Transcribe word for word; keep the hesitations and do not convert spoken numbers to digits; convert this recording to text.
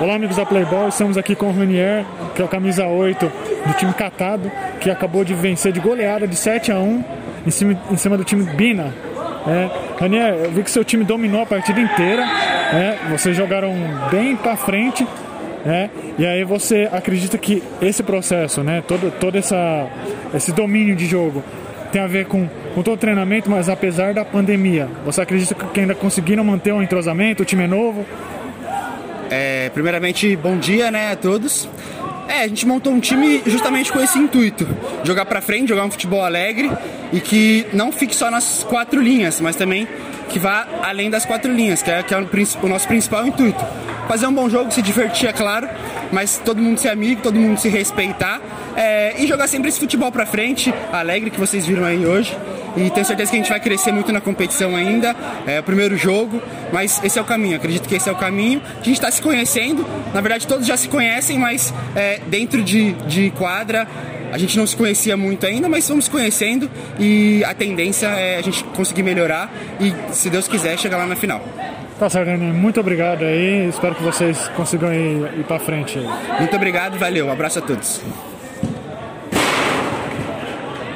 Olá, amigos da Playball, estamos aqui com o Ranier, que é o camisa oito do time Catado, que acabou de vencer de goleada de sete a um em cima, em cima do time Bina. É, Ranier, eu vi que seu time dominou a partida inteira, é, vocês jogaram bem pra frente, é, e aí você acredita que esse processo, né, todo, todo essa, esse domínio de jogo tem a ver com, com todo o treinamento, mas apesar da pandemia, você acredita que ainda conseguiram manter o entrosamento, o time é novo? É, primeiramente, bom dia, né, a todos. É, a gente montou um time justamente com esse intuito, jogar pra frente, jogar um futebol alegre e que não fique só nas quatro linhas, mas também que vá além das quatro linhas, que é, que é o, o nosso principal intuito. Fazer um bom jogo, se divertir, é claro, mas todo mundo ser amigo, todo mundo se respeitar, é, e jogar sempre esse futebol pra frente, alegre, que vocês viram aí hoje. E tenho certeza que a gente vai crescer muito na competição ainda, é o primeiro jogo, mas esse é o caminho, acredito que esse é o caminho. A gente está se conhecendo, na verdade todos já se conhecem, mas é, dentro de, de quadra a gente não se conhecia muito ainda, mas estamos se conhecendo e a tendência é a gente conseguir melhorar e, se Deus quiser, chegar lá na final. Tá certo, Ranier. Muito obrigado aí, espero que vocês consigam ir, ir para frente. Muito obrigado, valeu, um abraço a todos.